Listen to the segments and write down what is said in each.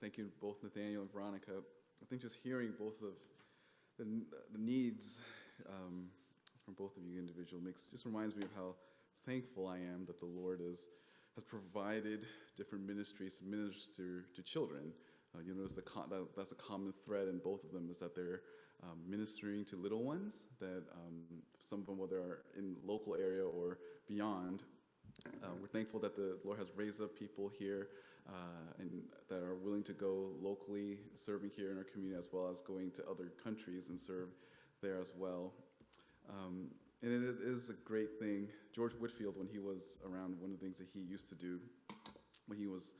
Thank you both, Nathaniel and Veronica. I think just hearing both of the needs from both of you individual just reminds me of how thankful I am that the Lord has provided different ministries to minister to children. You notice that's a common thread in both of them, is that they're ministering to little ones, that some of them, whether are in local area or beyond. We're thankful that the Lord has raised up people here and that are willing to go locally, serving here in our community, as well as going to other countries and serve there as well. And it is a great thing. George Whitfield, when he was around, one of the things that he used to do when he was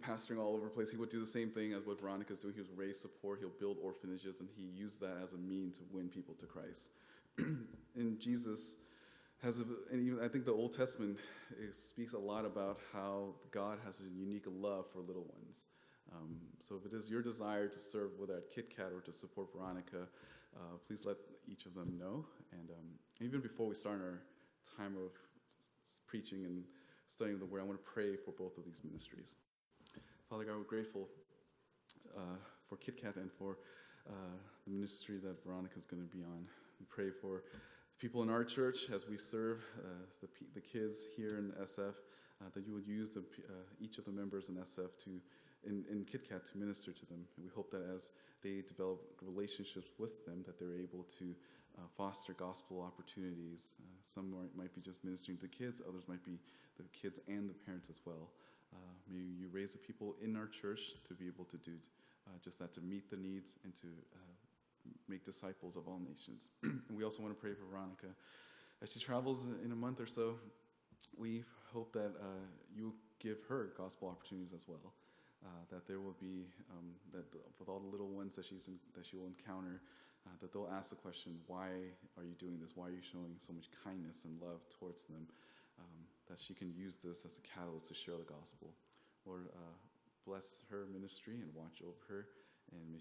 pastoring all over the place, he would do the same thing as what Veronica's doing. He would raise support, he'll build orphanages, and he used that as a mean to win people to Christ. And Jesus and even I think the Old Testament speaks a lot about how God has a unique love for little ones. So if it is your desire to serve, whether at KitKat or to support Veronica, please let each of them know. And even before we start our time of preaching and studying the Word, I want to pray for both of these ministries. Father God, we're grateful for KitKat and for the ministry that Veronica's going to be on. We pray for the people in our church as we serve the kids here in SF, that you would use each of the members in SF in KitKat to minister to them. And we hope that as they develop relationships with them, that they're able to foster gospel opportunities. Some might be just ministering to the kids, others might be the kids and the parents as well. May you raise the people in our church to be able to do just that, to meet the needs and to make disciples of all nations. And we also want to pray for Veronica. As she travels in a month or so, we hope that you give her gospel opportunities as well, that there will be, that with all the little ones that she will encounter, that they'll ask the question, why are you doing this? Why are you showing so much kindness and love towards them? That she can use this as a catalyst to share the gospel. Lord, bless her ministry and watch over her, and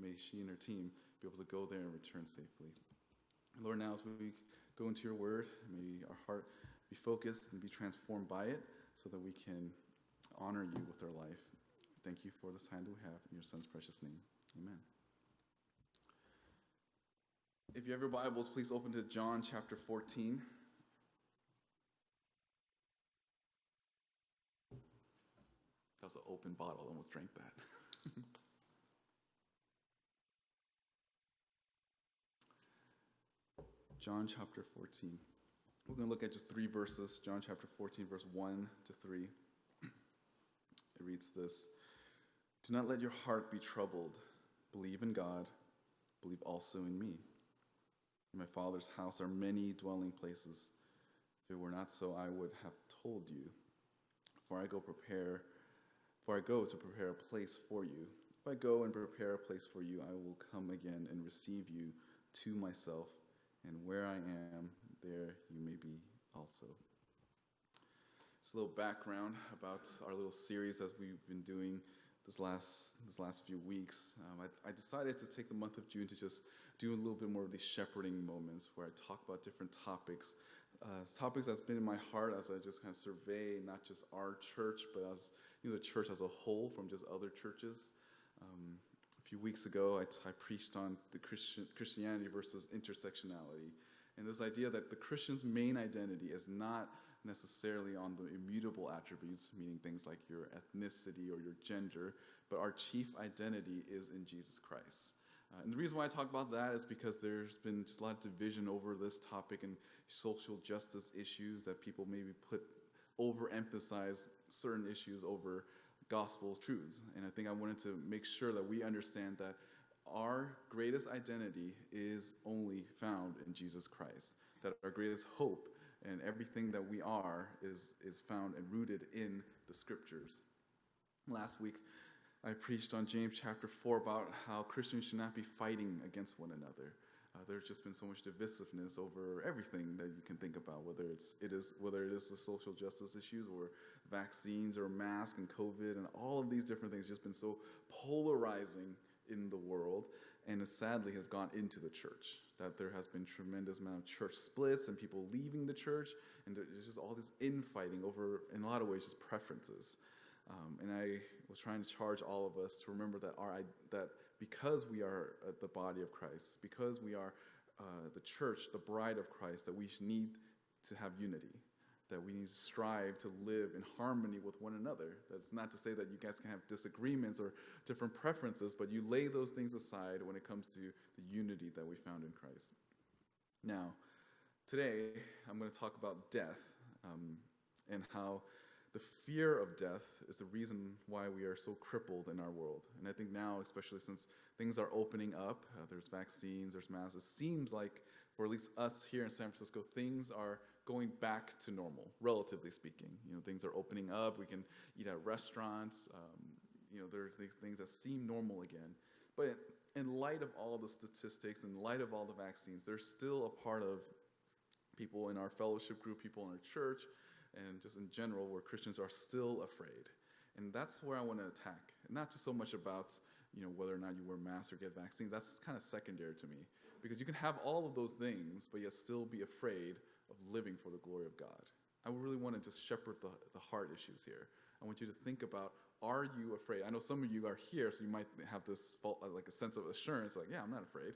may she and her team be able to go there and return safely. Lord, now as we go into your word, may our heart be focused and be transformed by it so that we can honor you with our life. Thank you for this time that we have in your son's precious name. Amen. If you have your Bibles, please open to John chapter 14. That was an open bottle. I almost drank that. John chapter 14. We're going to look at just three verses. John chapter 14, verse 1 to 3. It reads this. Do not let your heart be troubled. Believe in God. Believe also in me. In my Father's house are many dwelling places. If it were not so, I would have told you. For I go to prepare a place for you. If I go and prepare a place for you, I will come again and receive you to myself, and where I am, there you may be also. Just a little background about our little series as we've been doing this last few weeks. I decided to take the month of June to just do a little bit more of these shepherding moments where I talk about different topics that's been in my heart as I just kind of survey not just our church, but as the church as a whole, from just other churches. A few weeks ago, I preached on the Christianity versus intersectionality, and this idea that the Christian's main identity is not necessarily on the immutable attributes, meaning things like your ethnicity or your gender, but our chief identity is in Jesus Christ. And the reason why I talk about that is because there's been just a lot of division over this topic and social justice issues, that people maybe overemphasize certain issues over gospel truths. And I think I wanted to make sure that we understand that our greatest identity is only found in Jesus Christ, that our greatest hope and everything that we are is found and rooted in the scriptures. Last week, I preached on James chapter 4 about how Christians should not be fighting against one another. There's just been so much divisiveness over everything that you can think about, whether it is the social justice issues or vaccines or masks and COVID and all of these different things. Just been so polarizing in the world, and it sadly has gone into the church, that there has been tremendous amount of church splits and people leaving the church, and there's just all this infighting over, in a lot of ways, just preferences. And I was trying to charge all of us to remember that that because we are the body of Christ, because we are the church, the bride of Christ, that we need to have unity, that we need to strive to live in harmony with one another. That's not to say that you guys can have disagreements or different preferences, but you lay those things aside when it comes to the unity that we found in Christ. Now, today, I'm going to talk about death, and how the fear of death is the reason why we are so crippled in our world. And I think now, especially since things are opening up, there's vaccines, there's masks, it seems like, for at least us here in San Francisco, things are going back to normal, relatively speaking. You know, things are opening up, we can eat at restaurants, you know, there's these things that seem normal again. But in light of all the statistics, in light of all the vaccines, there's still a part of people in our fellowship group, people in our church, and just in general, where Christians are still afraid. And that's where I want to attack. Not just so much about, you know, whether or not you wear masks or get vaccines. That's kind of secondary to me. Because you can have all of those things, but yet still be afraid of living for the glory of God. I really want to just shepherd the heart issues here. I want you to think about, are you afraid? I know some of you are here, so you might have this like a sense of assurance, like, yeah, I'm not afraid.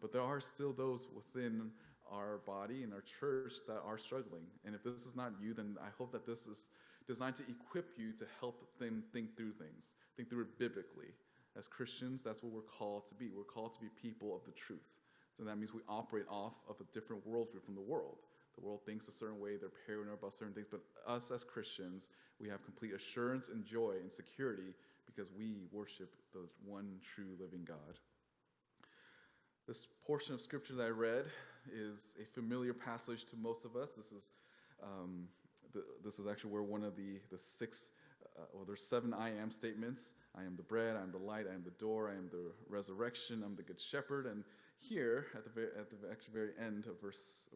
But there are still those within our body and our church that are struggling. And if this is not you, then I hope that this is designed to equip you to help them think through things, think through it biblically. As Christians, that's what we're called to be. We're called to be people of the truth. So that means we operate off of a different worldview from the world. The world thinks a certain way, they're paranoid about certain things, but us as Christians, we have complete assurance and joy and security because we worship the one true living God. This portion of scripture that I read is a familiar passage to most of us. This is actually where one of the six, there's seven I am statements. I am the bread, I am the light, I am the door, I am the resurrection, I am the good shepherd. And here at the actually very end of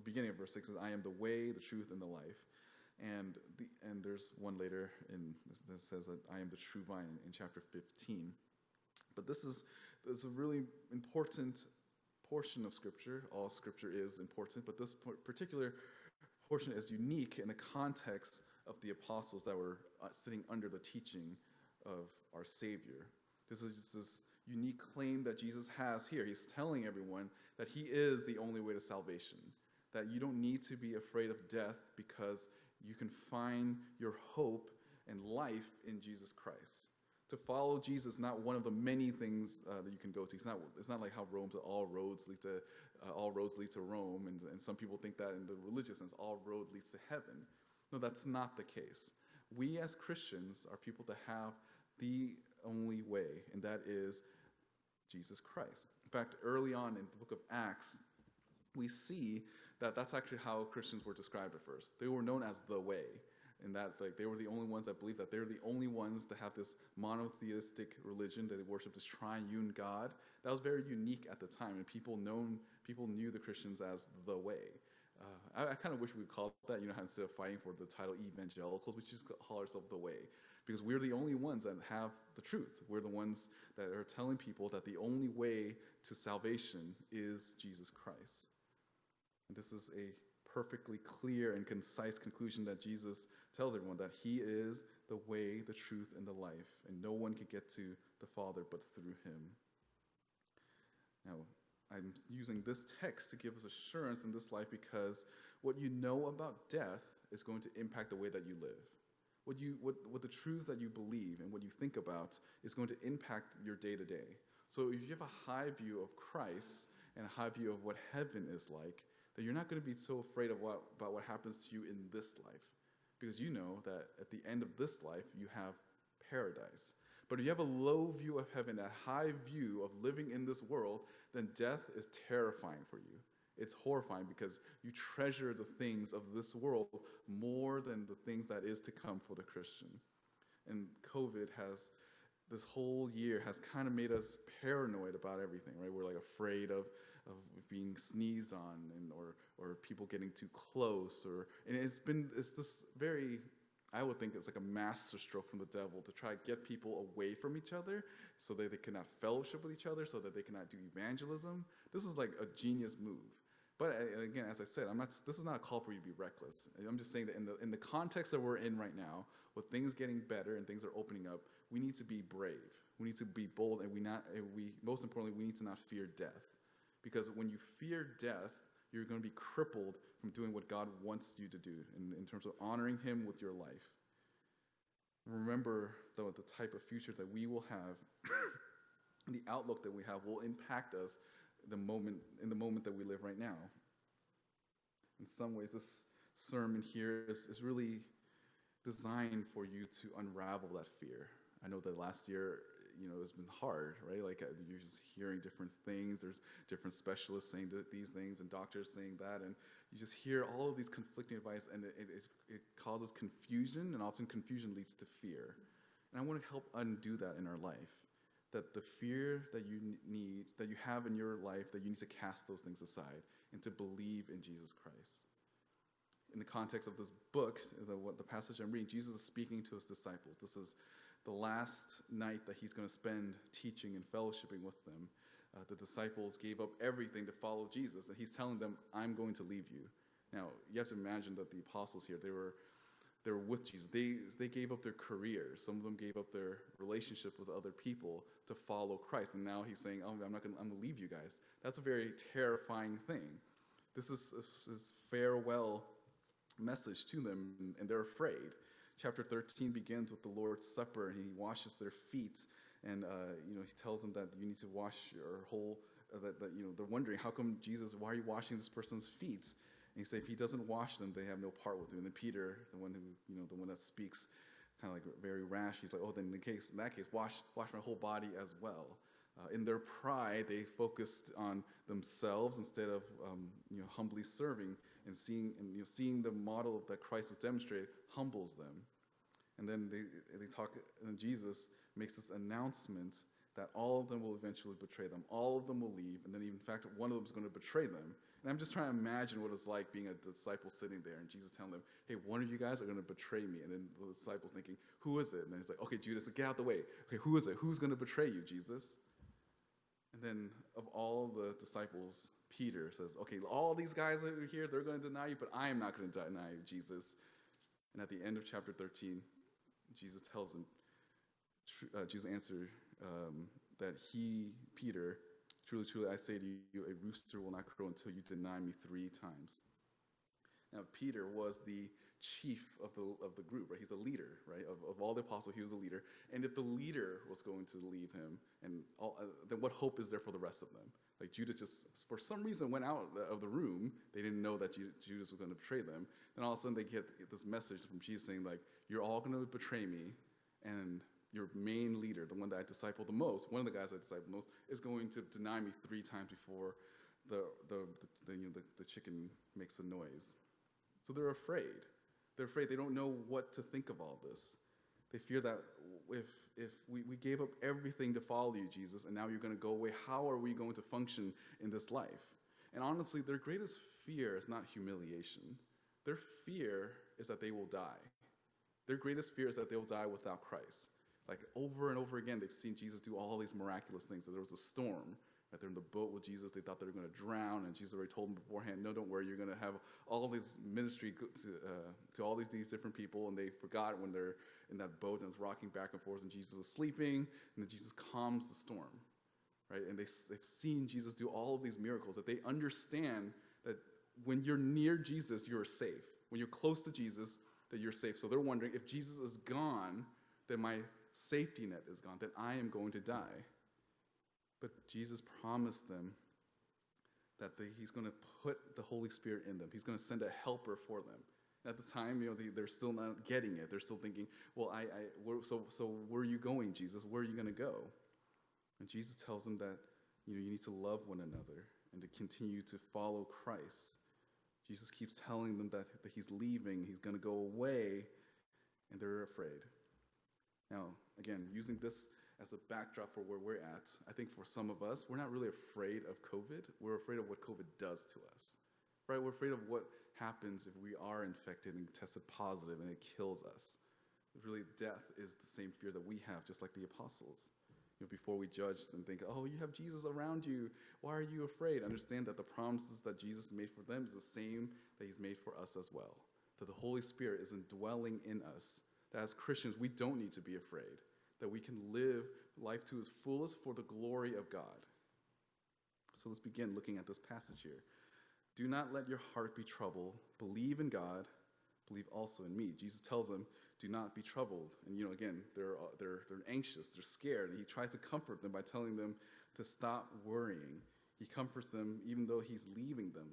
beginning of verse 6, says, I am the way, the truth, and the life. And there's one later in that says that I am the true vine in chapter 15. But this is a really important portion of scripture. All scripture is important, but this particular portion is unique in the context of the apostles that were sitting under the teaching of our Savior. This is just this unique claim that Jesus has here. He's telling everyone that he is the only way to salvation, that you don't need to be afraid of death because you can find your hope and life in Jesus Christ. To follow Jesus is not one of the many things that you can go to. It's not like how Rome said all roads lead to Rome, and some people think that in the religious sense, all road leads to heaven. No, that's not the case. We as Christians are people that have the only way, and that is Jesus Christ. In fact, early on in the book of Acts, we see that that's actually how Christians were described at first. They were known as the way, and that like they were the only ones that believed that they were the only ones that have this monotheistic religion, that they worship this triune God. That was very unique at the time, and people knew the Christians as the way. I kind of wish we would call it that, you know, instead of fighting for the title evangelicals, we just call ourselves the way. Because we're the only ones that have the truth. We're the ones that are telling people that the only way to salvation is Jesus Christ. And this is a perfectly clear and concise conclusion that Jesus tells everyone, that he is the way, the truth, and the life. And no one can get to the Father but through him. Now, I'm using this text to give us assurance in this life because what you know about death is going to impact the way that you live. What the truths that you believe and what you think about is going to impact your day-to-day. So if you have a high view of Christ and a high view of what heaven is like, then you're not going to be so afraid of what happens to you in this life. Because you know that at the end of this life, you have paradise. But if you have a low view of heaven, a high view of living in this world, then death is terrifying for you. It's horrifying because you treasure the things of this world more than the things that is to come for the Christian. And COVID has, this whole year has kind of made us paranoid about everything, right? We're like afraid of being sneezed on or people getting too close and it's this very, I would think it's like a master stroke from the devil to try to get people away from each other so that they cannot fellowship with each other, so that they cannot do evangelism. This is like a genius move. But again, as I said, this is not a call for you to be reckless. I'm just saying that in the context that we're in right now, with things getting better and things are opening up, we need to be brave. We need to be bold, and most importantly, we need to not fear death. Because when you fear death, you're going to be crippled from doing what God wants you to do in terms of honoring him with your life. Remember, though, the type of future that we will have, the outlook that we have will impact us in the moment that we live right now. In some ways, this sermon here is really designed for you to unravel that fear. I know that last year, it's been hard, right? Like, you're just hearing different things. There's different specialists saying these things and doctors saying that, and you just hear all of these conflicting advice, and it causes confusion, and often confusion leads to fear. And I want to help undo that in our life. That the fear that you need, that you have in your life, that you need to cast those things aside and to believe in Jesus Christ. In the context of this book, the passage I'm reading, Jesus is speaking to his disciples. This is the last night that he's going to spend teaching and fellowshipping with them. The disciples gave up everything to follow Jesus, and he's telling them, I'm going to leave you. Now, you have to imagine that the apostles here, they were with Jesus. They gave up their careers. Some of them gave up their relationship with other people to follow Christ. And now he's saying, I'm going to leave you guys. That's a very terrifying thing. This is his farewell message to them, and they're afraid. Chapter 13 begins with the Lord's Supper, and he washes their feet, and he tells them that you need to wash your whole. They're wondering, how come Jesus? Why are you washing this person's feet? And he said, if he doesn't wash them, they have no part with him. And then Peter, the one that speaks kind of like very rash, he's like, oh, then in that case, wash my whole body as well. In their pride, they focused on themselves instead of humbly serving and seeing the model that Christ has demonstrated humbles them. And then they talk, and Jesus makes this announcement that all of them will eventually betray them. All of them will leave, and then in fact, one of them is going to betray them. And I'm just trying to imagine what it's like being a disciple sitting there and Jesus telling them, hey, one of you guys are going to betray me. And then the disciples thinking, who is it? And then he's like, okay, Judas, get out the way. Okay, who is it? Who's going to betray you, Jesus? And then of all the disciples, Peter says, okay, all these guys over here, they're going to deny you, but I am not going to deny you, Jesus. And at the end of chapter 13, Jesus tells him, Jesus answered that Peter, truly, truly, I say to you, a rooster will not crow until you deny me three times. Now, Peter was the chief of the group, right? He's the leader, right? Of all the apostles, he was the leader. And if the leader was going to leave him, then what hope is there for the rest of them? Like, Judas just, for some reason, went out of the room. They didn't know that Judas was going to betray them. And all of a sudden, they get this message from Jesus saying, like, you're all going to betray me, and your main leader, the one that I discipled the most, one of the guys I discipled the most, is going to deny me three times before the chicken makes a noise. So they're afraid. They're afraid. They don't know what to think of all this. They fear that if we gave up everything to follow you, Jesus, and now you're going to go away, how are we going to function in this life? And honestly, their greatest fear is not humiliation. Their fear is that they will die. Their greatest fear is that they will die without Christ. Like, over and over again, they've seen Jesus do all these miraculous things. So there was a storm. Right? They're in the boat with Jesus. They thought they were going to drown, and Jesus already told them beforehand, no, don't worry, you're going to have all this ministry to all these different people, and they forgot when they're in that boat, and it's rocking back and forth, and Jesus was sleeping, and then Jesus calms the storm. Right? And they've seen Jesus do all of these miracles, that they understand that when you're near Jesus, you're safe. When you're close to Jesus, that you're safe. So they're wondering, if Jesus is gone, then my safety net is gone, that I am going to die. But Jesus promised them that he's going to put the Holy Spirit in them. He's going to send a helper for them. And at the time, they're still not getting it. They're still thinking, well, so where are you going, Jesus? Where are you going to go? And Jesus tells them that you need to love one another and to continue to follow Christ. Jesus keeps telling them that he's leaving, he's going to go away, and they're afraid. Now, again, using this as a backdrop for where we're at, I think for some of us, we're not really afraid of COVID. We're afraid of what COVID does to us, right? We're afraid of what happens if we are infected and tested positive and it kills us. Really, death is the same fear that we have, just like the apostles. before we judge and think, oh, you have Jesus around you. Why are you afraid? Understand that the promises that Jesus made for them is the same that he's made for us as well. That the Holy Spirit is indwelling in us. That as Christians, we don't need to be afraid. That we can live life to its fullest for the glory of God. So let's begin looking at this passage here. Do not let your heart be troubled. Believe in God. Believe also in me. Jesus tells them, do not be troubled. And, again, they're anxious. They're scared. And he tries to comfort them by telling them to stop worrying. He comforts them even though he's leaving them.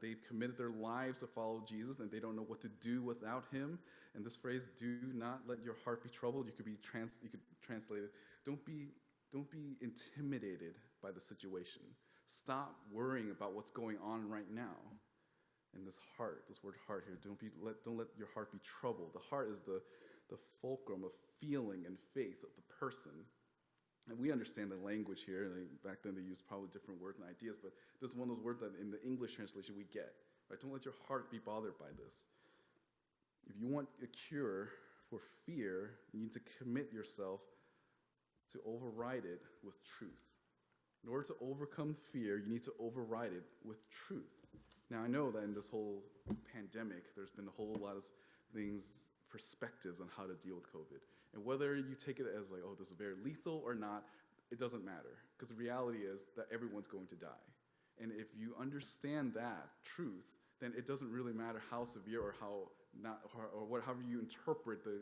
They've committed their lives to follow Jesus, and they don't know what to do without him. And this phrase, do not let your heart be troubled, you could translate it, don't be intimidated by the situation. Stop worrying about what's going on right now. And this word heart here, don't let your heart be troubled. The heart is the fulcrum of feeling and faith of the person. And we understand the language here. Back then they used probably different words and ideas, but this is one of those words that in the English translation we get. Right? Don't let your heart be bothered by this. If you want a cure for fear, you need to commit yourself to override it with truth. In order to overcome fear, you need to override it with truth. Now, I know that in this whole pandemic, there's been a whole lot of things, perspectives on how to deal with COVID. And whether you take it as like, oh, this is very lethal or not, it doesn't matter. Because the reality is that everyone's going to die. And if you understand that truth, then it doesn't really matter how severe or how not, or however you interpret the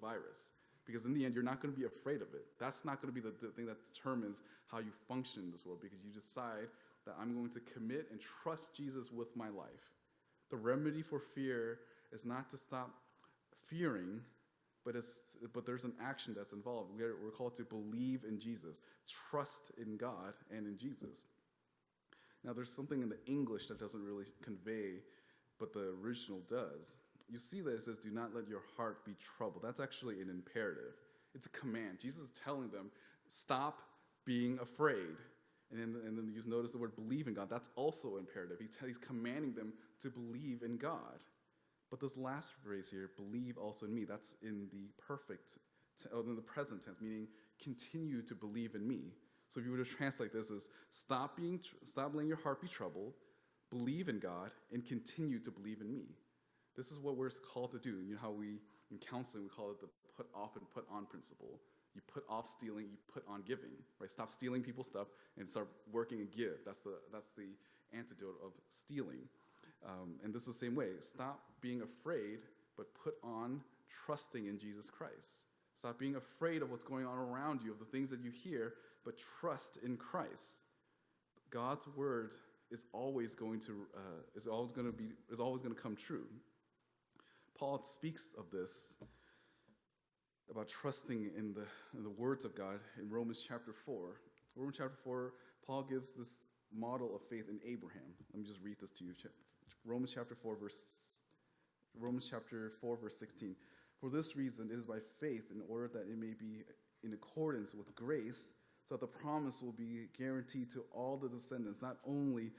virus. Because in the end, you're not going to be afraid of it. That's not going to be the thing that determines how you function in this world. Because you decide that I'm going to commit and trust Jesus with my life. The remedy for fear is not to stop fearing, but there's an action that's involved. We're called to believe in Jesus, trust in God and in Jesus. Now, there's something in the English that doesn't really convey, but the original does. You see that it says, do not let your heart be troubled. That's actually an imperative. It's a command. Jesus is telling them, stop being afraid. And then you notice the word believe in God. That's also imperative. He's commanding them to believe in God. But this last phrase here, believe also in me, that's in the present tense, meaning continue to believe in me. So if you were to translate this as stop letting your heart be troubled, believe in God, and continue to believe in me. This is what we're called to do. You know how we, in counseling, we call it the put off and put on principle. You put off stealing, you put on giving, right? Stop stealing people's stuff and start working and give. That's the antidote of stealing. And this is the same way. Stop being afraid, but put on trusting in Jesus Christ. Stop being afraid of what's going on around you, of the things that you hear, but trust in Christ. God's word is always going to come true. Paul speaks of this about trusting in the words of God in Romans chapter 4. Romans chapter 4, Paul gives this model of faith in Abraham. Let me just read this to you. Romans chapter 4, verse 16. For this reason, it is by faith, in order that it may be in accordance with grace, so that the promise will be guaranteed to all the descendants, not only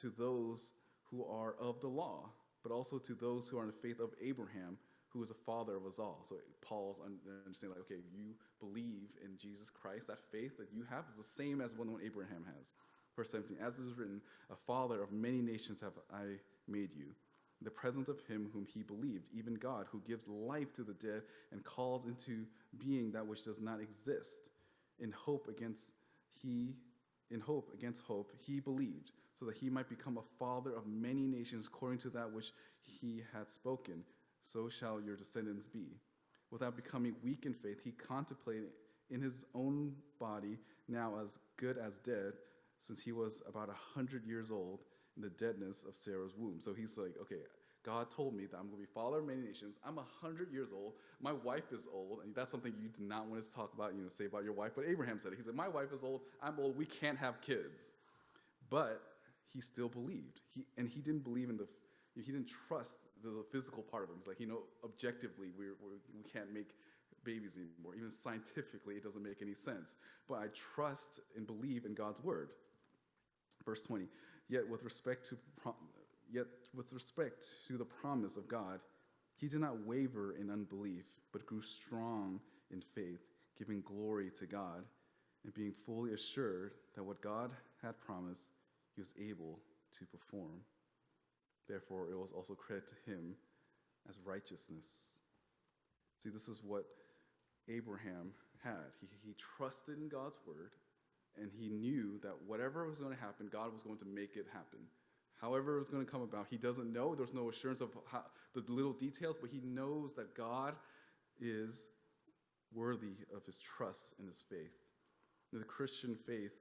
to those who are of the law, but also to those who are in the faith of Abraham, who is the father of us all. So Paul's understanding, like, okay, you believe in Jesus Christ. That faith that you have is the same as one Abraham has. Verse 17, as it is written, a father of many nations have I made you, in the presence of him whom he believed, even God, who gives life to the dead and calls into being that which does not exist. In hope against hope, he believed, so that he might become a father of many nations according to that which he had spoken. So shall your descendants be. Without becoming weak in faith, he contemplated in his own body, now as good as dead, since he was about 100 years old, in the deadness of Sarah's womb. So he's like, okay, God told me that I'm going to be father of many nations. I'm 100 years old. My wife is old. And that's something you do not want to talk about, say about your wife. But Abraham said it. He said, my wife is old. I'm old. We can't have kids. But he still believed. He didn't believe he didn't trust the physical part of him. He's like, objectively, we can't make babies anymore. Even scientifically, it doesn't make any sense. But I trust and believe in God's word. Verse 20. Yet with respect to the promise of God, he did not waver in unbelief, but grew strong in faith, giving glory to God, and being fully assured that what God had promised, he was able to perform. Therefore, it was also credited to him as righteousness. See, this is what Abraham had. He trusted in God's word, and he knew that whatever was going to happen, God was going to make it happen. However it was going to come about, he doesn't know. There's no assurance of how, the little details, but he knows that God is worthy of his trust and his faith. And the Christian faith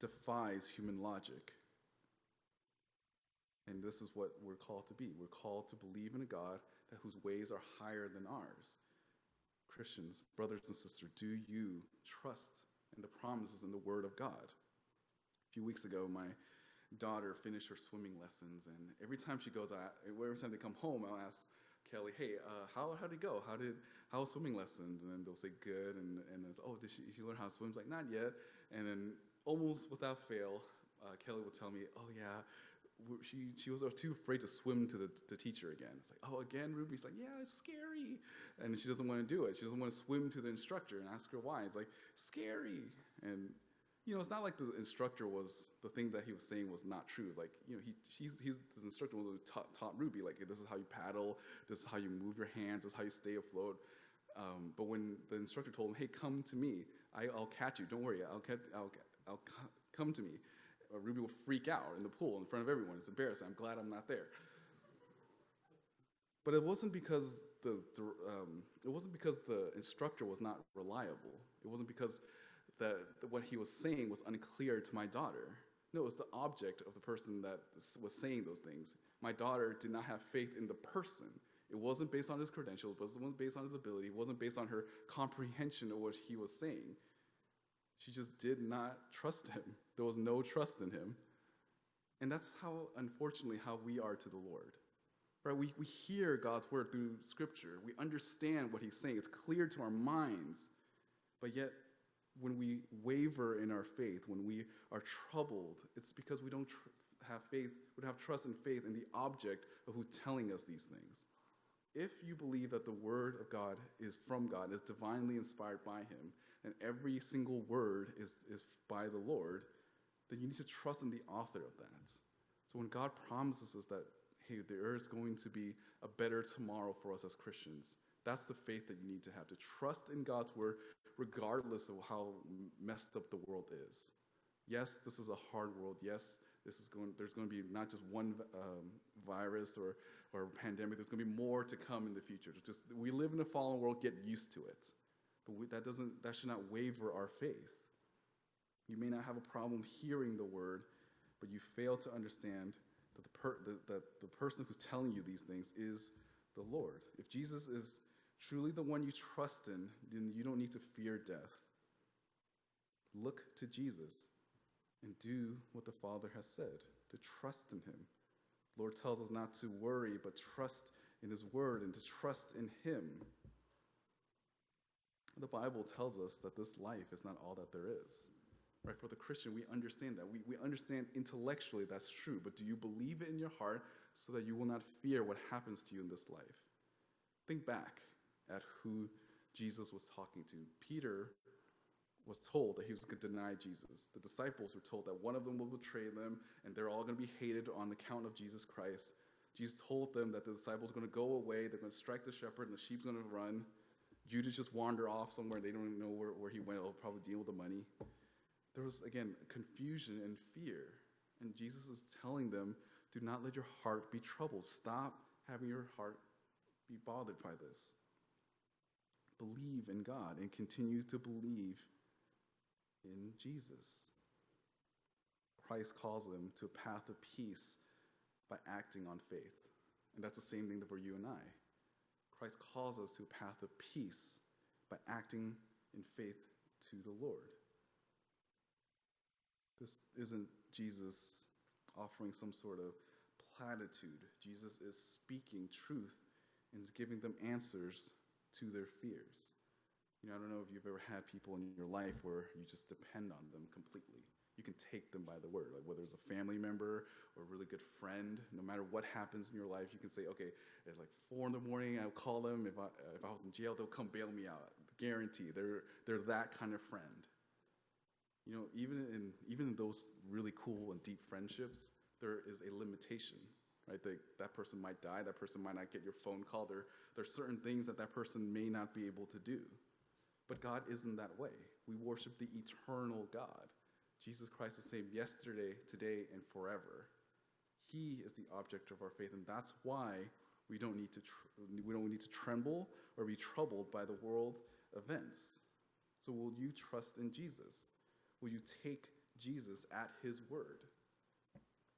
defies human logic. And this is what we're called to be. We're called to believe in a God that whose ways are higher than ours. Christians, brothers and sisters, do you trust in the promises and the word of God? A few weeks ago, my daughter finished her swimming lessons, and every time they come home, I'll ask Kelly, "Hey, how did it go? How was swimming lessons?" And then they'll say, "Good." And it's, "Oh, did she learn how to swim?" It's like, "Not yet." And then almost without fail, Kelly will tell me, "Oh yeah, she was too afraid to swim to the teacher again." It's like, "Oh, again, Ruby?" It's like, "Yeah, it's scary." And she doesn't want to do it. She doesn't want to swim to the instructor. And I ask her why. It's like, "Scary." And you know, it's not like the instructor was, the thing that he was saying was not true. It's like, you know, the instructor was taught Ruby, like, this is how you paddle, this is how you move your hands, this is how you stay afloat. But when the instructor told him, "Hey, come to me, I'll catch you, don't worry, I'll come to me," Ruby will freak out in the pool in front of everyone. It's embarrassing. I'm glad I'm not there. But it wasn't because the instructor was not reliable. It wasn't because what he was saying was unclear to my daughter. No, it was the object of the person that was saying those things. My daughter did not have faith in the person. It wasn't based on his credentials, it wasn't based on his ability, it wasn't based on her comprehension of what he was saying. She just did not trust him. There was no trust in him. And that's how, unfortunately, how we are to the Lord. Right? We hear God's word through Scripture. We understand what he's saying. It's clear to our minds. But yet, when we waver in our faith, when we are troubled, it's because we don't have faith, we don't have trust and faith in the object of who's telling us these things. If you believe that the word of God is from God, is divinely inspired by him, and every single word is by the Lord, then you need to trust in the author of that. So when God promises us that, hey, there is going to be a better tomorrow for us as Christians, that's the faith that you need to have, to trust in God's word, regardless of how messed up the world is. Yes, this is a hard world. Yes, there's going to be not just one virus or pandemic. There's going to be more to come in the future. It's just, we live in a fallen world. Get used to it. But that should not waver our faith. You may not have a problem hearing the word, but you fail to understand that the person who's telling you these things is the Lord. If Jesus is truly the one you trust in, then you don't need to fear death. Look to Jesus and do what the Father has said, to trust in him. The Lord tells us not to worry, but trust in his word and to trust in him. The Bible tells us that this life is not all that there is. Right? For the Christian, we understand that. We understand intellectually that's true, but do you believe it in your heart so that you will not fear what happens to you in this life? Think back at who Jesus was talking to. Peter was told that he was going to deny Jesus. The disciples were told that one of them will betray them, and they're all going to be hated on account of Jesus Christ. Jesus told them that the disciples are going to go away, they're going to strike the shepherd, and the sheep's going to run. Judas just wandered off somewhere. They don't even know where he went. He'll probably deal with the money. There was, again, confusion and fear. And Jesus is telling them, do not let your heart be troubled. Stop having your heart be bothered by this. Believe in God and continue to believe in Jesus. Christ calls them to a path of peace by acting on faith. And that's the same thing for you and I. Christ calls us to a path of peace by acting in faith to the Lord. This isn't Jesus offering some sort of platitude. Jesus is speaking truth and is giving them answers to their fears. You know, I don't know if you've ever had people in your life where you just depend on them completely. You can take them by the word, like whether it's a family member or a really good friend. No matter what happens in your life, you can say, okay, at like 4 a.m, I'll call them. If I was in jail, they'll come bail me out. Guarantee, they're that kind of friend. you know, even in those really cool and deep friendships, there is a limitation, right? That person might die. That person might not get your phone call. There are certain things that person may not be able to do. But God isn't that way. We worship the eternal God. Jesus Christ is the same yesterday, today, and forever. He is the object of our faith, and that's why we don't need to tremble or be troubled by the world events. So will you trust in Jesus? Will you take Jesus at his word?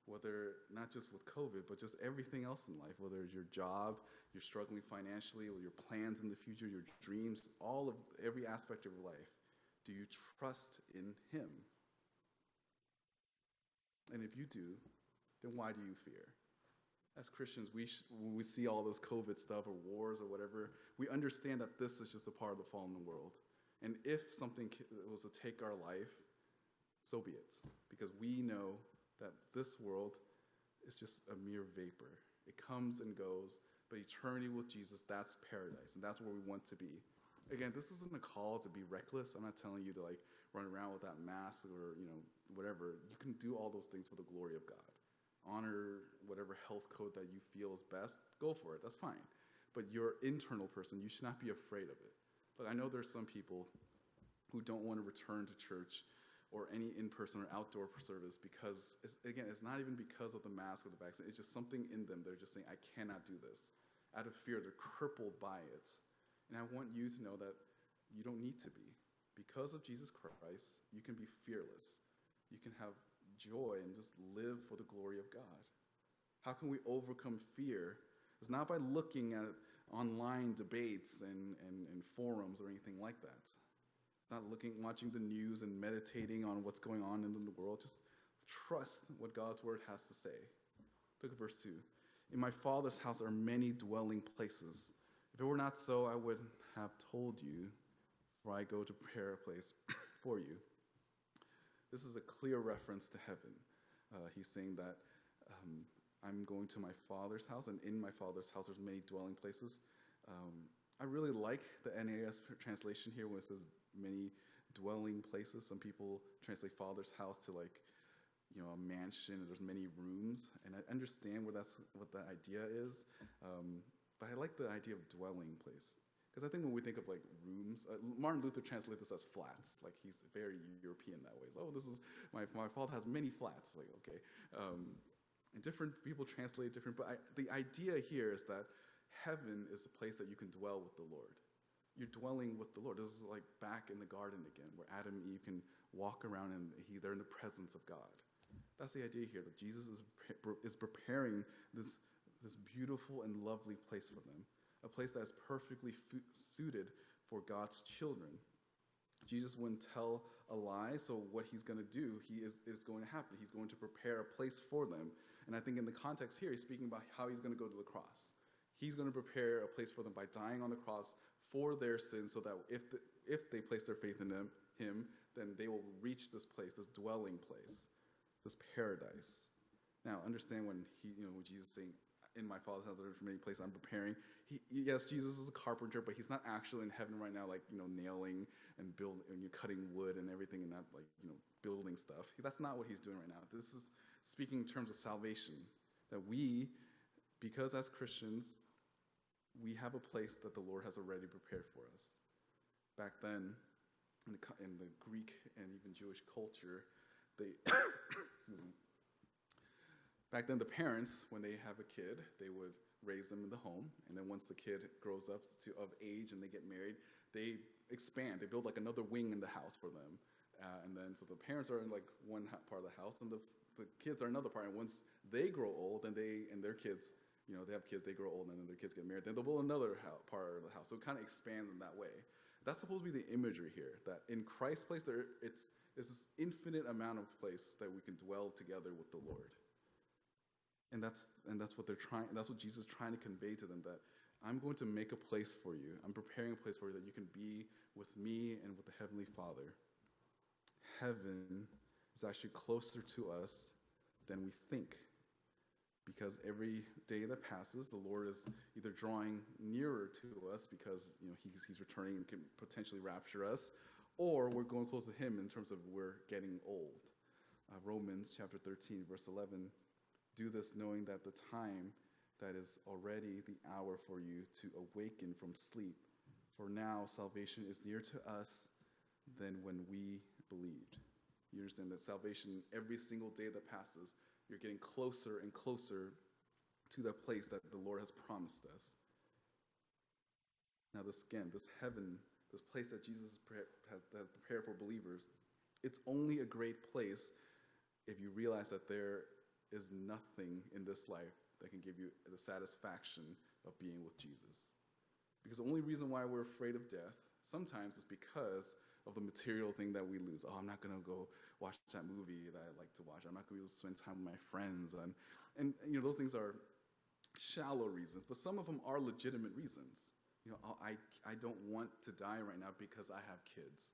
Whether not just with COVID, but just everything else in life, whether it's your job, you're struggling financially, or your plans in the future, your dreams, every aspect of your life. Do you trust in him? And if you do, then why do you fear? As Christians, when we see all this COVID stuff or wars or whatever, we understand that this is just a part of the fallen world. And if something was to take our life, so be it. Because we know that this world is just a mere vapor. It comes and goes, but eternity with Jesus, that's paradise. And that's where we want to be. Again, this isn't a call to be reckless. I'm not telling you to run around with that mask or whatever. You can do all those things for the glory of God. Honor whatever health code that you feel is best. Go for it. That's fine. But your internal person, you should not be afraid of it. Look, I know there's some people who don't want to return to church or any in-person or outdoor service because, it's not even because of the mask or the vaccine. It's just something in them. They're just saying, I cannot do this. Out of fear, they're crippled by it. And I want you to know that you don't need to be. Because of Jesus Christ, you can be fearless. You can have joy and just live for the glory of God. How can we overcome fear? It's not by looking at online debates and forums or anything like that. It's not watching the news and meditating on what's going on in the world. Just trust what God's word has to say. Look at verse 2. In my Father's house are many dwelling places. If it were not so, I would have told you, for I go to prepare a place for you. This is a clear reference to heaven. He's saying that I'm going to my Father's house, and in my Father's house there's many dwelling places. I really like the NAS translation here when it says many dwelling places. Some people translate Father's house to a mansion, or there's many rooms, and I understand what that idea is, but I like the idea of dwelling place. Because I think when we think of rooms, Martin Luther translates this as flats. He's very European that way. He's, this is my father has many flats. Okay. And different people translate it different. But the idea here is that heaven is a place that you can dwell with the Lord. You're dwelling with the Lord. This is back in the garden again, where Adam and Eve can walk around and they're in the presence of God. That's the idea here, that Jesus is preparing this beautiful and lovely place for them. A place that is perfectly suited for God's children. Jesus wouldn't tell a lie, so what he's going to do, is going to happen. He's going to prepare a place for them. And I think in the context here, he's speaking about how he's going to go to the cross. He's going to prepare a place for them by dying on the cross for their sins, so that if they place their faith in him, then they will reach this place, this dwelling place, this paradise. Now, understand when Jesus is saying, in my Father's house, there's many places I'm preparing. Yes, Jesus is a carpenter, but he's not actually in heaven right now, nailing and building, and you're cutting wood and everything, and not building stuff. That's not what he's doing right now. This is speaking in terms of salvation, that because as Christians, we have a place that the Lord has already prepared for us. Back then, in the Greek and even Jewish culture, back then, the parents, when they have a kid, they would raise them in the home. And then once the kid grows up of age and they get married, they expand. They build another wing in the house for them. And then so the parents are in one part of the house, and the kids are another part. And once they grow old, and their kids, they have kids, they grow old, and then their kids get married. Then they'll build another part of the house. So it kind of expands in that way. That's supposed to be the imagery here, that in Christ's place, it's this infinite amount of place that we can dwell together with the Lord. And that's what they're trying. That's what Jesus is trying to convey to them, that I'm going to make a place for you. I'm preparing a place for you that you can be with me and with the Heavenly Father. Heaven is actually closer to us than we think, because every day that passes, the Lord is either drawing nearer to us because He's returning and can potentially rapture us, or we're going close to him in terms of we're getting old. Romans chapter 13, verse 11, do this knowing that the time that is already the hour for you to awaken from sleep. For now, salvation is nearer to us than when we believed. You understand that salvation, every single day that passes, you're getting closer and closer to that place that the Lord has promised us. Now this, again, this heaven, this place that Jesus has prepared for believers, it's only a great place if you realize that there is nothing in this life that can give you the satisfaction of being with Jesus. Because the only reason why we're afraid of death sometimes is because of the material thing that we lose. Oh, I'm not going to go watch that movie that I like to watch. I'm not going to be able to spend time with my friends. And you know, those things are shallow reasons, but some of them are legitimate reasons. You know, I don't want to die right now because I have kids.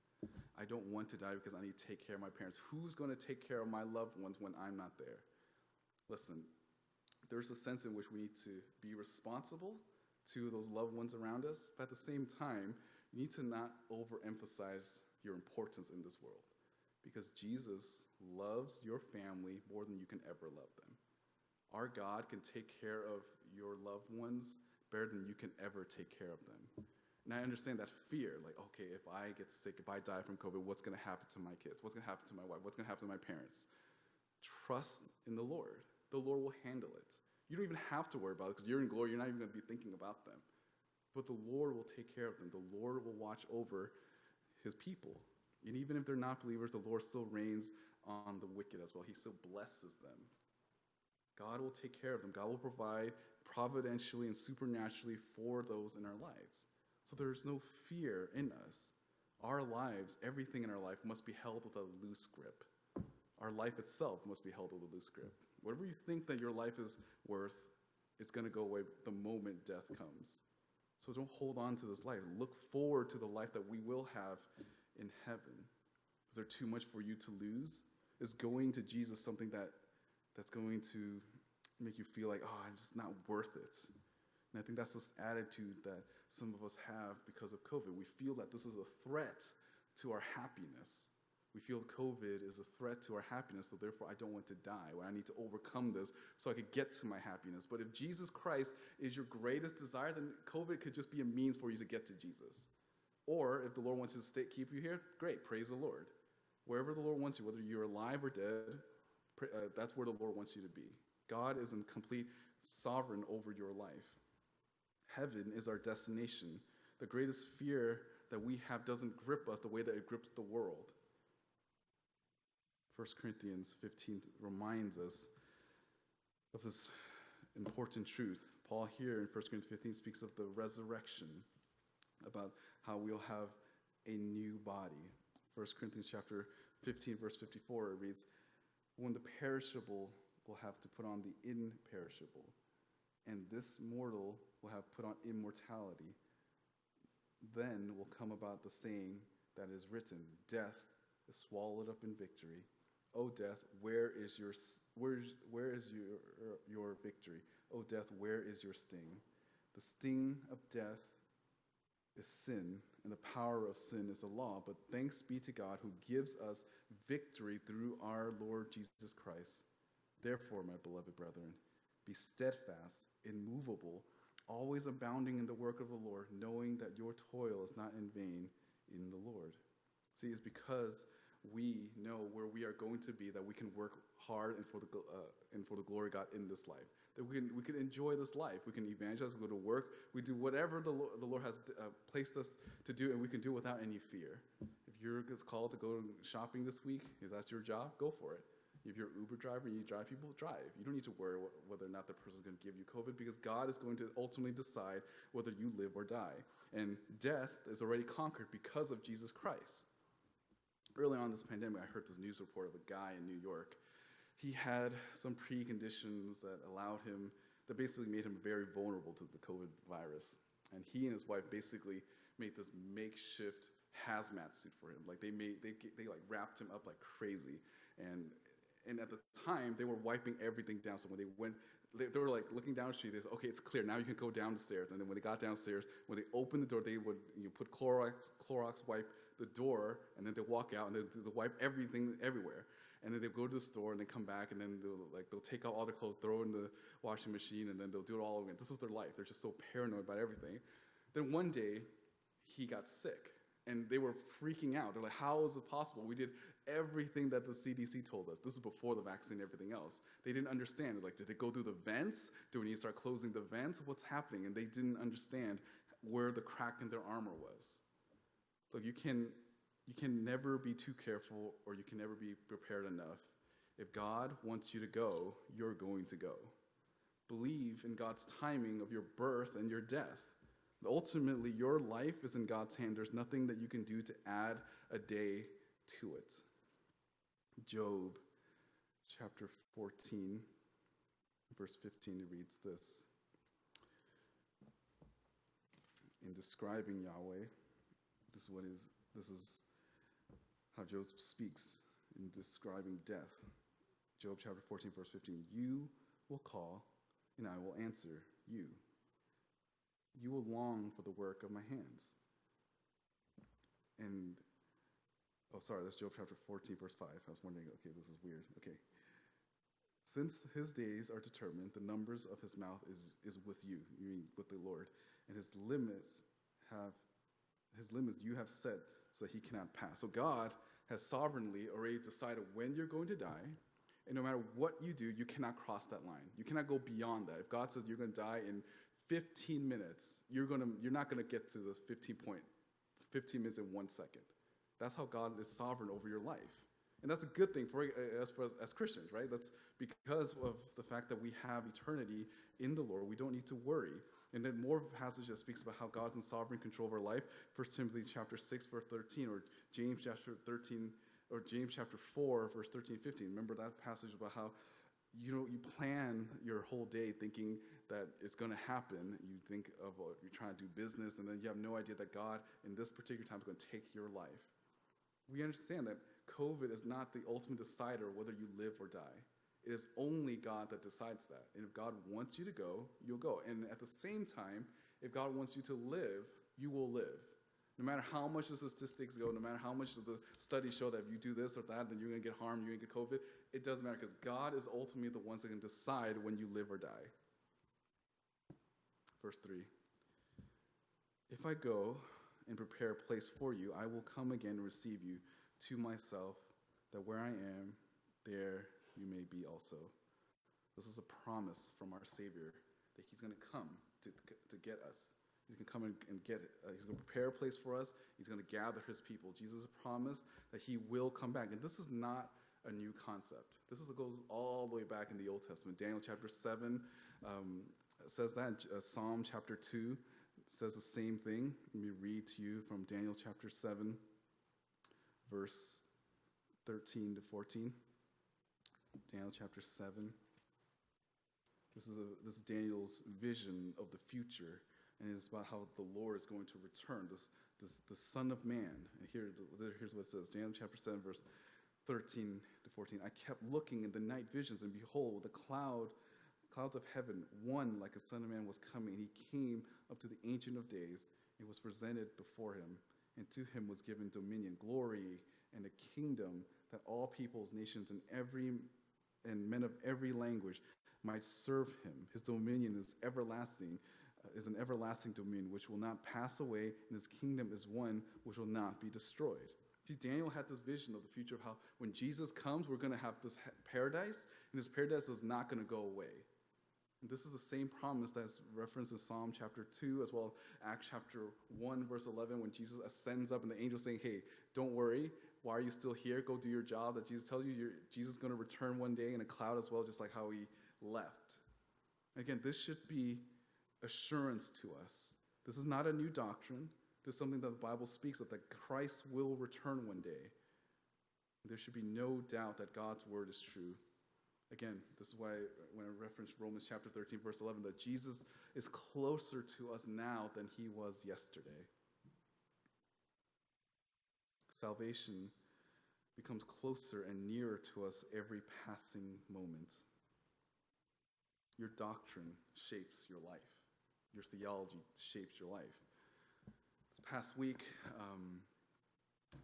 I don't want to die because I need to take care of my parents. Who's going to take care of my loved ones when I'm not there? Listen, there's a sense in which we need to be responsible to those loved ones around us, but at the same time, you need to not overemphasize your importance in this world, because Jesus loves your family more than you can ever love them. Our God can take care of your loved ones better than you can ever take care of them. And I understand that fear, like, okay, if I get sick, if I die from COVID, what's going to happen to my kids? What's going to happen to my wife? What's going to happen to my parents? Trust in the Lord. The Lord will handle it. You don't even have to worry about it because you're in glory. You're not even going to be thinking about them. But the Lord will take care of them. The Lord will watch over his people. And even if they're not believers, the Lord still reigns on the wicked as well. He still blesses them. God will take care of them. God will provide providentially and supernaturally for those in our lives. So there's no fear in us. Our lives, everything in our life must be held with a loose grip. Our life itself must be held with a loose grip. Whatever you think that your life is worth, it's going to go away the moment death comes. So don't hold on to this life. Look forward to the life that we will have in heaven. Is there too much for you to lose? Is going to Jesus something that's going to make you feel like, oh, I'm just not worth it? And I think that's this attitude that some of us have because of COVID. We feel that this is a threat to our happiness. We feel COVID is a threat to our happiness, so therefore I don't want to die. I need to overcome this so I could get to my happiness. But if Jesus Christ is your greatest desire, then COVID could just be a means for you to get to Jesus. Or if the Lord wants to keep you here, great, praise the Lord. Wherever the Lord wants you, whether you're alive or dead, that's where the Lord wants you to be. God is in complete sovereign over your life. Heaven is our destination. The greatest fear that we have doesn't grip us the way that it grips the world. 1 Corinthians 15 reminds us of this important truth. Paul here in 1 Corinthians 15 speaks of the resurrection, about how we'll have a new body. 1 Corinthians chapter 15, verse 54, it reads, "When the perishable will have to put on the imperishable, and this mortal will have put on immortality, then will come about the saying that is written, death is swallowed up in victory. O death, where is your victory? O death, where is your sting? The sting of death is sin, and the power of sin is the law. But thanks be to God who gives us victory through our Lord Jesus Christ. Therefore, my beloved brethren, be steadfast, immovable, always abounding in the work of the Lord, knowing that your toil is not in vain in the Lord." See, it's because we know where we are going to be that we can work hard and for the glory of God in this life. That we can enjoy this life. We can evangelize, we go to work, we do whatever the Lord has placed us to do, and we can do it without any fear. If you're called to go shopping this week, if that's your job, go for it. If you're an Uber driver and you drive people, drive. You don't need to worry whether or not the person's going to give you COVID, because God is going to ultimately decide whether you live or die. And death is already conquered because of Jesus Christ. Early on in this pandemic, I heard this news report of a guy in New York. He had some preconditions that basically made him very vulnerable to the COVID virus. And he and his wife basically made this makeshift hazmat suit for him. Like they wrapped him up like crazy. And at the time, they were wiping everything down. So when they went, they were like looking down the street. They said, okay, it's clear. Now you can go down the stairs. And then when they got downstairs, when they opened the door, they would put Clorox wipe the door, and then they walk out, and they wipe everything everywhere. And then they go to the store, and they come back, and then they'll take out all their clothes, throw it in the washing machine, and then they'll do it all again. This was their life. They're just so paranoid about everything. Then one day, he got sick, and they were freaking out. They're like, how is it possible? We did everything that the CDC told us. This is before the vaccine and everything else. They didn't understand. It's like, did they go through the vents? Do we need to start closing the vents? What's happening? And they didn't understand where the crack in their armor was. Look, you can never be too careful, or you can never be prepared enough. If God wants you to go, you're going to go. Believe in God's timing of your birth and your death. Ultimately, your life is in God's hand. There's nothing that you can do to add a day to it. Job chapter 14, verse 15, it reads this. In describing Yahweh, this is how Job speaks in describing death. Job chapter 14, verse 15. You will call, and I will answer you. You will long for the work of my hands. And, oh, sorry, that's Job chapter 14, verse 5. I was wondering, okay, this is weird. Okay. Since his days are determined, the numbers of his mouth is with you, you mean with the Lord, and his limits you have set so that he cannot pass. So God has sovereignly already decided when you're going to die, and no matter what you do, you cannot cross that line. You cannot go beyond that. If God says you're going to die in 15 minutes, you're not going to get to this 15 minutes in 1 second. That's how God is sovereign over your life. And that's a good thing for us as Christians, right? That's because of the fact that we have eternity in the Lord. We don't need to worry. And then more passage that speaks about how God's in sovereign control of our life. 1 Timothy chapter 6, verse 13, or James chapter 13, or James chapter 4, verse 13, 15. Remember that passage about how you plan your whole day thinking that it's going to happen. You think of you're trying to do business, and then you have no idea that God in this particular time is going to take your life. We understand that COVID is not the ultimate decider whether you live or die. It is only God that decides that. And if God wants you to go, you'll go. And at the same time, if God wants you to live, you will live. No matter how much the statistics go, no matter how much the studies show that if you do this or that, then you're going to get harmed, you're going to get COVID. It doesn't matter, because God is ultimately the one that can decide when you live or die. Verse 3, if I go and prepare a place for you, I will come again and receive you to myself, that where I am, there you may be also. This is a promise from our Savior that he's going to come to get us. He's going to come and get it. He's going to prepare a place for us. He's going to gather his people. Jesus promised that he will come back. And this is not a new concept. This goes all the way back in the Old Testament. Daniel chapter 7, says that. Psalm chapter 2 says the same thing. Let me read to you from Daniel chapter 7, verse 13 to 14. Daniel chapter 7. This is Daniel's vision of the future, and it's about how the Lord is going to return, the Son of Man. And here's what it says. Daniel chapter 7, verse 13 to 14. I kept looking in the night visions, and behold, the clouds of heaven, one like a Son of Man was coming. He came up to the Ancient of Days and was presented before him, and to him was given dominion, glory, and a kingdom that all peoples, nations, and men of every language might serve him. His dominion is an everlasting dominion which will not pass away, and his kingdom is one which will not be destroyed. See, Daniel had this vision of the future of how when Jesus comes, we're going to have this paradise, and this paradise is not going to go away. And this is the same promise that's referenced in Psalm chapter 2, as well as Acts chapter 1, verse 11, when Jesus ascends up and the angel's saying, hey, don't worry, why are you still here? Go do your job that Jesus tells you. Jesus is going to return one day in a cloud as well, just like how he left. Again, this should be assurance to us. This is not a new doctrine. This is something that the Bible speaks of, that Christ will return one day. There should be no doubt that God's word is true. Again, this is why when I referenced Romans chapter 13, verse 11, that Jesus is closer to us now than he was yesterday. Salvation becomes closer and nearer to us every passing moment. Your doctrine shapes your life. Your theology shapes your life. This past week,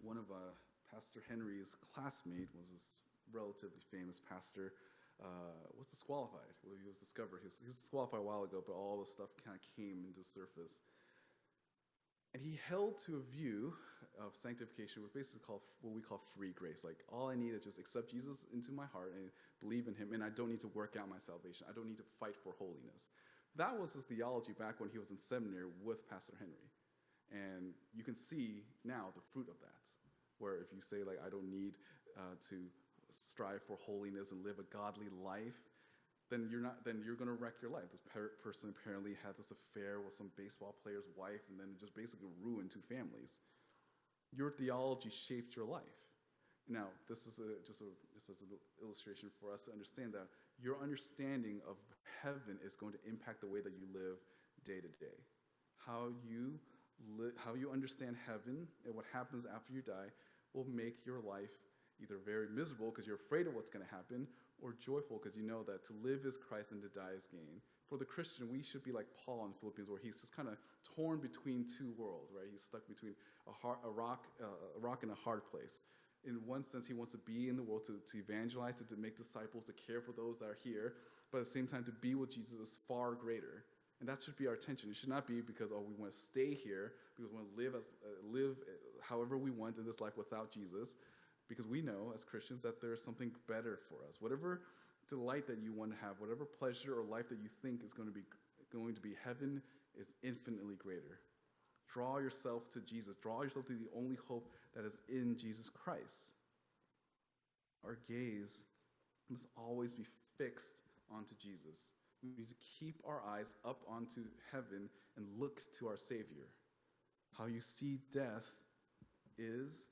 one of Pastor Henry's classmate was this relatively famous pastor, was disqualified. Well, he was discovered. He was disqualified a while ago, but all this stuff kind of came into surface. And he held to a view of sanctification, which basically called what we call free grace. Like, all I need is just accept Jesus into my heart and believe in him, and I don't need to work out my salvation. I don't need to fight for holiness. That was his theology back when he was in seminary with Pastor Henry. And you can see now the fruit of that, where if you say, like, I don't need to strive for holiness and live a godly life, then you're going to wreck your life. This person apparently had this affair with some baseball player's wife, and then it just basically ruined two families. Your theology shaped your life. Now, this is just as an illustration for us to understand that your understanding of heaven is going to impact the way that you live day to day. How you understand heaven and what happens after you die will make your life either very miserable because you're afraid of what's going to happen, or joyful because you know that to live is Christ and to die is gain. For the Christian, we should be like Paul in Philippians, where he's just kind of torn between two worlds, right? He's stuck between a rock and a hard place. In one sense, he wants to be in the world to evangelize, to make disciples, to care for those that are here, but at the same time, to be with Jesus is far greater. And that should be our attention. It should not be because, oh, we want to stay here, because we want to live however we want in this life without Jesus, because we know as Christians that there is something better for us. Whatever delight that you want to have, whatever pleasure or life that you think is going to be heaven, is infinitely greater. Draw yourself to Jesus. Draw yourself to the only hope that is in Jesus Christ. Our gaze must always be fixed onto Jesus. We need to keep our eyes up onto heaven and look to our Savior. How you see death is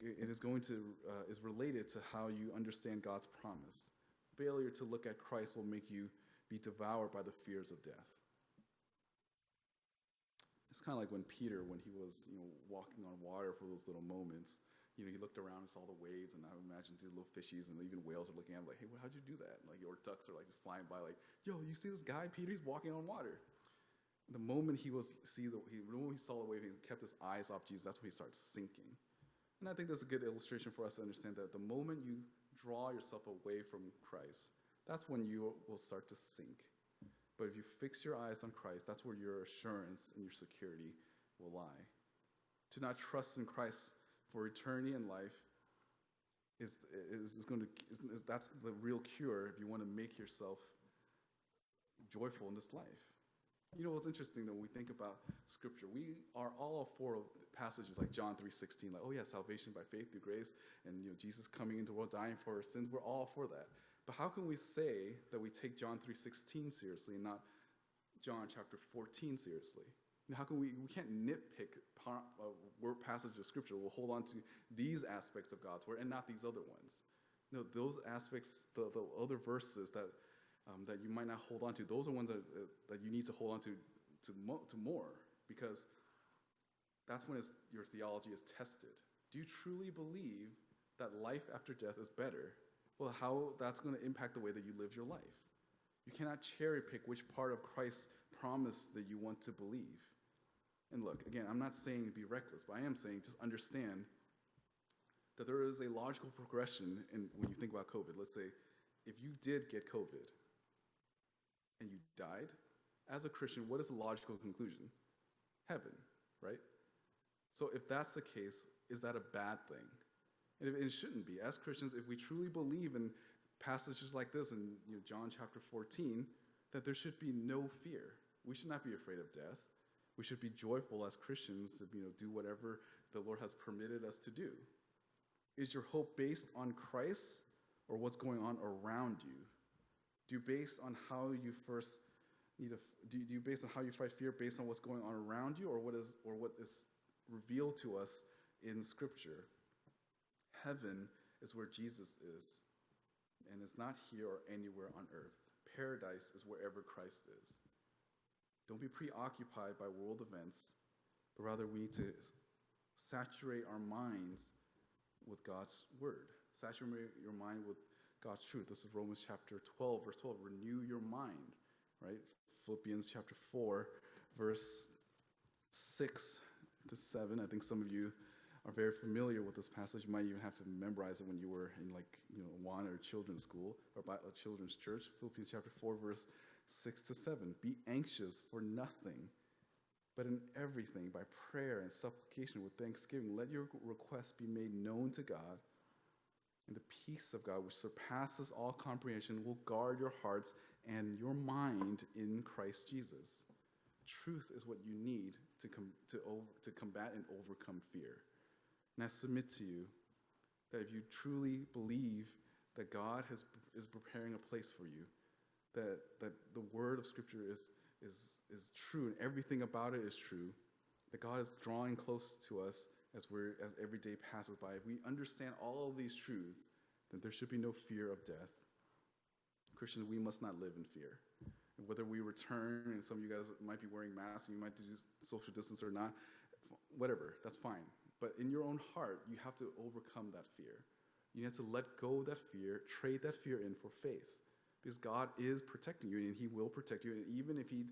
related to how you understand God's promise. Failure to look at Christ will make you be devoured by the fears of death. It's kind of like when Peter, when he was walking on water for those little moments, he looked around and saw the waves, and I imagine these little fishies and even whales are looking at him like, hey, how'd you do that? And your ducks are just flying by like, yo, you see this guy, Peter? He's walking on water. And the moment he saw the wave and kept his eyes off Jesus, that's when he starts sinking. And I think that's a good illustration for us to understand that the moment you draw yourself away from Christ, that's when you will start to sink. But if you fix your eyes on Christ, that's where your assurance and your security will lie. To not trust in Christ for eternity and life that's the real cure if you want to make yourself joyful in this life. What's interesting, though, when we think about Scripture, we are all for passages like John 3:16, like, oh yeah, salvation by faith through grace, and Jesus coming into the world, dying for our sins. We're all for that. But how can we say that we take John 3:16 seriously and not John chapter 14 seriously? How can we can't nitpick word passages of Scripture. We'll hold on to these aspects of God's word and not these other ones. No, those aspects, the other verses that you might not hold on to, those are ones that you need to hold on to more, because that's when your theology is tested. Do you truly believe that life after death is better? Well, how that's going to impact the way that you live your life. You cannot cherry pick which part of Christ's promise that you want to believe. And look, again, I'm not saying be reckless, but I am saying just understand that there is a logical progression when you think about COVID. Let's say if you did get COVID and you died, as a Christian, what is the logical conclusion? Heaven, right? So if that's the case, is that a bad thing? And it shouldn't be. As Christians, if we truly believe in passages like this in John chapter 14, that there should be no fear. We should not be afraid of death. We should be joyful as Christians to do whatever the Lord has permitted us to do. Is your hope based on Christ or what's going on around you? Do you based on how you fight fear based on what's going on around you, or what is revealed to us in Scripture? Heaven is where Jesus is, and it's not here or anywhere on earth. Paradise is wherever Christ is. Don't be preoccupied by world events, but rather we need to saturate our minds with God's word. Saturate your mind with God's truth. This is Romans chapter 12, verse 12. Renew your mind, right? Philippians chapter 4, verse 6 to 7. I think some of you are very familiar with this passage. You might even have to memorize it when you were in one or children's school or children's church. Philippians chapter 4, verse 6-7. Be anxious for nothing, but in everything by prayer and supplication with thanksgiving, let your requests be made known to God. And the peace of God, which surpasses all comprehension, will guard your hearts and your mind in Christ Jesus. Truth is what you need to combat and overcome fear. And I submit to you that if you truly believe that God is preparing a place for you, that the word of Scripture is true and everything about it is true, that God is drawing close to us as every day passes by. If we understand all of these truths, then there should be no fear of death. Christians, we must not live in fear. And whether we return, and some of you guys might be wearing masks, and you might do social distance or not, whatever, that's fine. But in your own heart, you have to overcome that fear. You have to let go of that fear, trade that fear in for faith. Because God is protecting you, and He will protect you. And even if He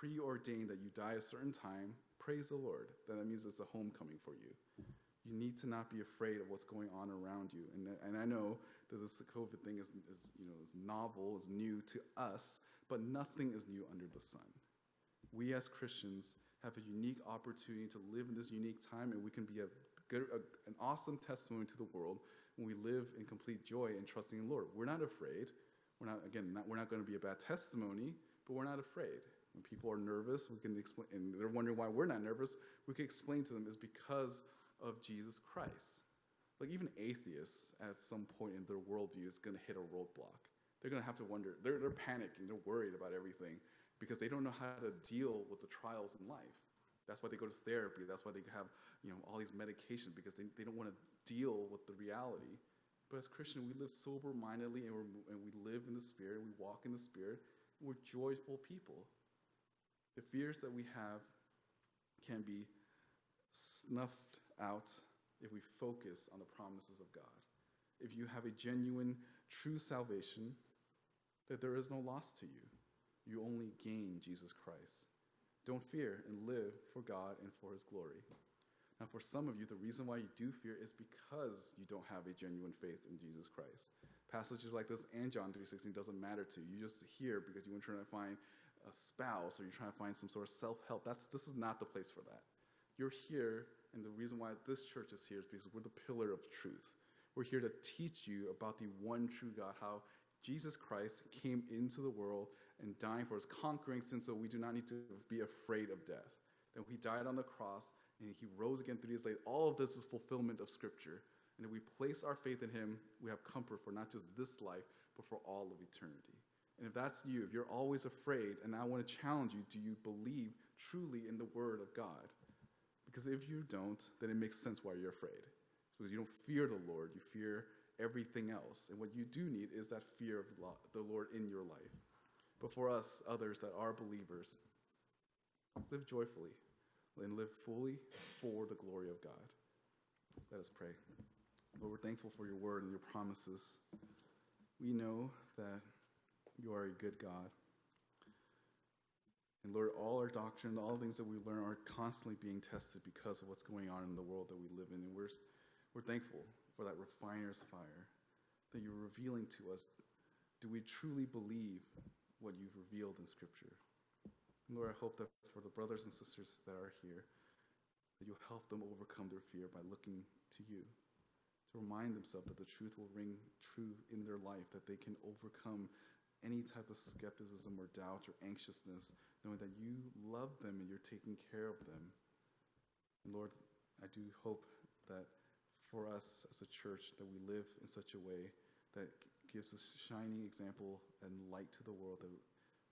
preordained that you die a certain time, praise the Lord, that means it's a homecoming for you. You need to not be afraid of what's going on around you. And I know that this COVID thing is novel, is new to us, but nothing is new under the sun. We as Christians have a unique opportunity to live in this unique time, and we can be an awesome testimony to the world when we live in complete joy and trusting in the Lord. We're not afraid. We're not going to be a bad testimony, but we're not afraid. When people are nervous, we can explain, and they're wondering why we're not nervous, we can explain to them it's because of Jesus Christ. Like even atheists at some point in their worldview is going to hit a roadblock. They're going to have to wonder. They're panicking. They're worried about everything because they don't know how to deal with the trials in life. That's why they go to therapy. That's why they have all these medications, because they don't want to deal with the reality. But as Christians, we live sober-mindedly, and we live in the Spirit. We walk in the Spirit. We're joyful people. The fears that we have can be snuffed out if we focus on the promises of God. If you have a genuine, true salvation, that there is no loss to you. You only gain Jesus Christ. Don't fear and live for God and for His glory. Now, for some of you, the reason why you do fear is because you don't have a genuine faith in Jesus Christ. Passages like this and John 3:16 doesn't matter to you. You just hear because you were trying to find a spouse, or you're trying to find some sort of self-help. This is not the place for that. You're here, and the reason why this church is here is because we're the pillar of truth. We're here to teach you about the one true God, how Jesus Christ came into the world and dying for us, conquering sin, so we do not need to be afraid of death. That He died on the cross, and He rose again 3 days later. All of this is fulfillment of Scripture. And if we place our faith in Him, we have comfort for not just this life, but for all of eternity. And if that's you, if you're always afraid, and I want to challenge you, do you believe truly in the Word of God? Because if you don't, then it makes sense why you're afraid. Because you don't fear the Lord, you fear everything else. And what you do need is that fear of the Lord in your life. But for us, others that are believers, live joyfully and live fully for the glory of God. Let us pray. Lord, we're thankful for your word and your promises. We know that you are a good God. And Lord, all our doctrine, all things that we learn are constantly being tested because of what's going on in the world that we live in. And we're thankful for that refiner's fire that you're revealing to us. Do we truly believe what you've revealed in Scripture? And Lord, I hope that for the brothers and sisters that are here, that you'll help them overcome their fear by looking to you, to remind themselves that the truth will ring true in their life, that they can overcome any type of skepticism or doubt or anxiousness, knowing that you love them and you're taking care of them. And Lord, I do hope that for us as a church, that we live in such a way that gives a shining example and light to the world, that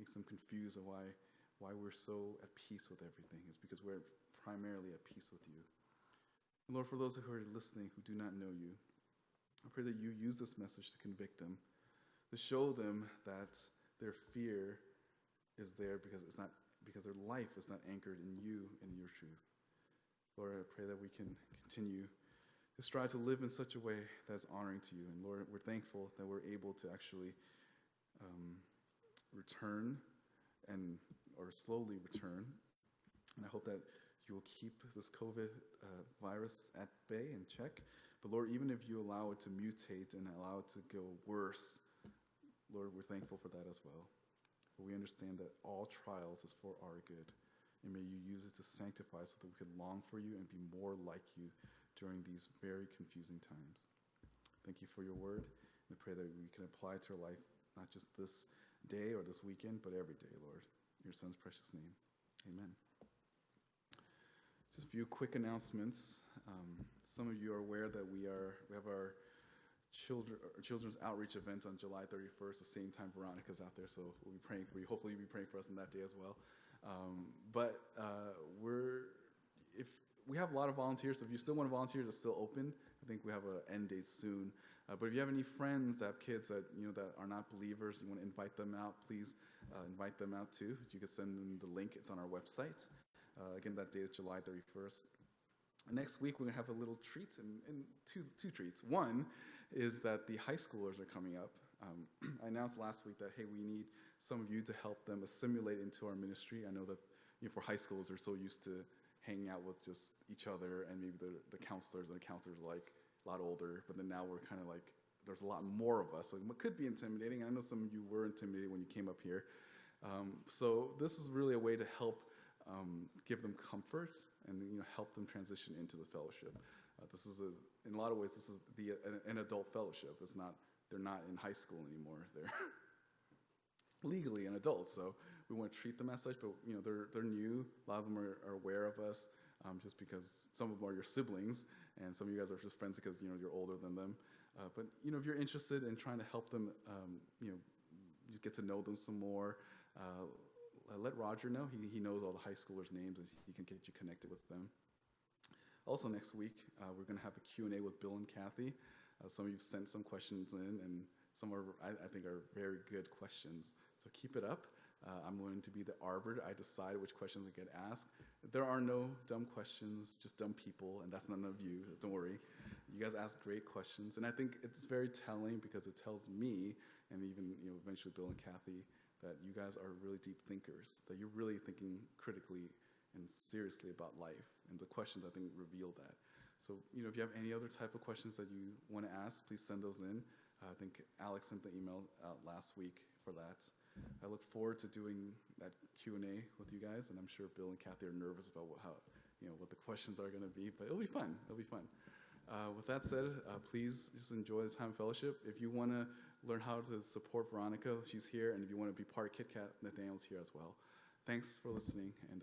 makes them confused on why we're so at peace with everything. It's because we're primarily at peace with you. And Lord, for those who are listening who do not know you, I pray that you use this message to convict them, to show them that their fear is there because their life is not anchored in you and your truth. Lord, I pray that we can continue to strive to live in such a way that's honoring to you. And Lord, we're thankful that we're able to actually return, or slowly return. And I hope that you will keep this COVID virus at bay and check. But Lord, even if you allow it to mutate and allow it to go worse, Lord, we're thankful for that as well. For we understand that all trials is for our good. And may you use it to sanctify so that we can long for you and be more like you during these very confusing times. Thank you for your word. And I pray that we can apply it to our life, not just this day or this weekend, but every day, Lord. In your son's precious name. Amen. Just a few quick announcements. Some of you are aware that we have our children's outreach event on July 31st, the same time Veronica's out there, so we'll be praying for you. Hopefully you'll be praying for us on that day as well. If we have a lot of volunteers, so if you still want to volunteer, it's still open. I think we have an end date soon. But if you have any friends that have kids that you know that are not believers, you want to invite them out, please invite them out too. You can send them the link. It's on our website. Again, that date is July 31st. Next week, we're going to have a little treat, and two treats. One is that the high schoolers are coming up. I announced last week that, hey, we need some of you to help them assimilate into our ministry. I know that for high schools, they're so used to hanging out with just each other and maybe the counselors, and the counselors are like a lot older, but then now we're kind of like, there's a lot more of us. So it could be intimidating. I know some of you were intimidated when you came up here. So this is really a way to help give them comfort and help them transition into the fellowship. In a lot of ways, this is an adult fellowship. It's not, they're not in high school anymore. They're legally an adult, so we want to treat them as such, but they're new. A lot of them are aware of us just because some of them are your siblings, and some of you guys are just friends because you're older than them. But if you're interested in trying to help them, you get to know them some more, let Roger know. He knows all the high schoolers' names, and he can get you connected with them. Also next week, we're going to have a Q&A with Bill and Kathy. Some of you sent some questions in, and some I think are very good questions. So keep it up. I'm going to be the arbiter. I decide which questions I get asked. There are no dumb questions, just dumb people, and that's none of you. Don't worry. You guys ask great questions, and I think it's very telling because it tells me, and even eventually Bill and Kathy, that you guys are really deep thinkers, that you're really thinking critically and seriously about life. And the questions, I think, reveal that. So, if you have any other type of questions that you want to ask, please send those in. I think Alex sent the email out last week for that. I look forward to doing that Q&A with you guys, and I'm sure Bill and Kathy are nervous about what the questions are going to be, but it'll be fun. It'll be fun. With that said, please just enjoy the time of fellowship. If you want to learn how to support Veronica, she's here. And if you want to be part of KitKat, Nathaniel's here as well. Thanks for listening, and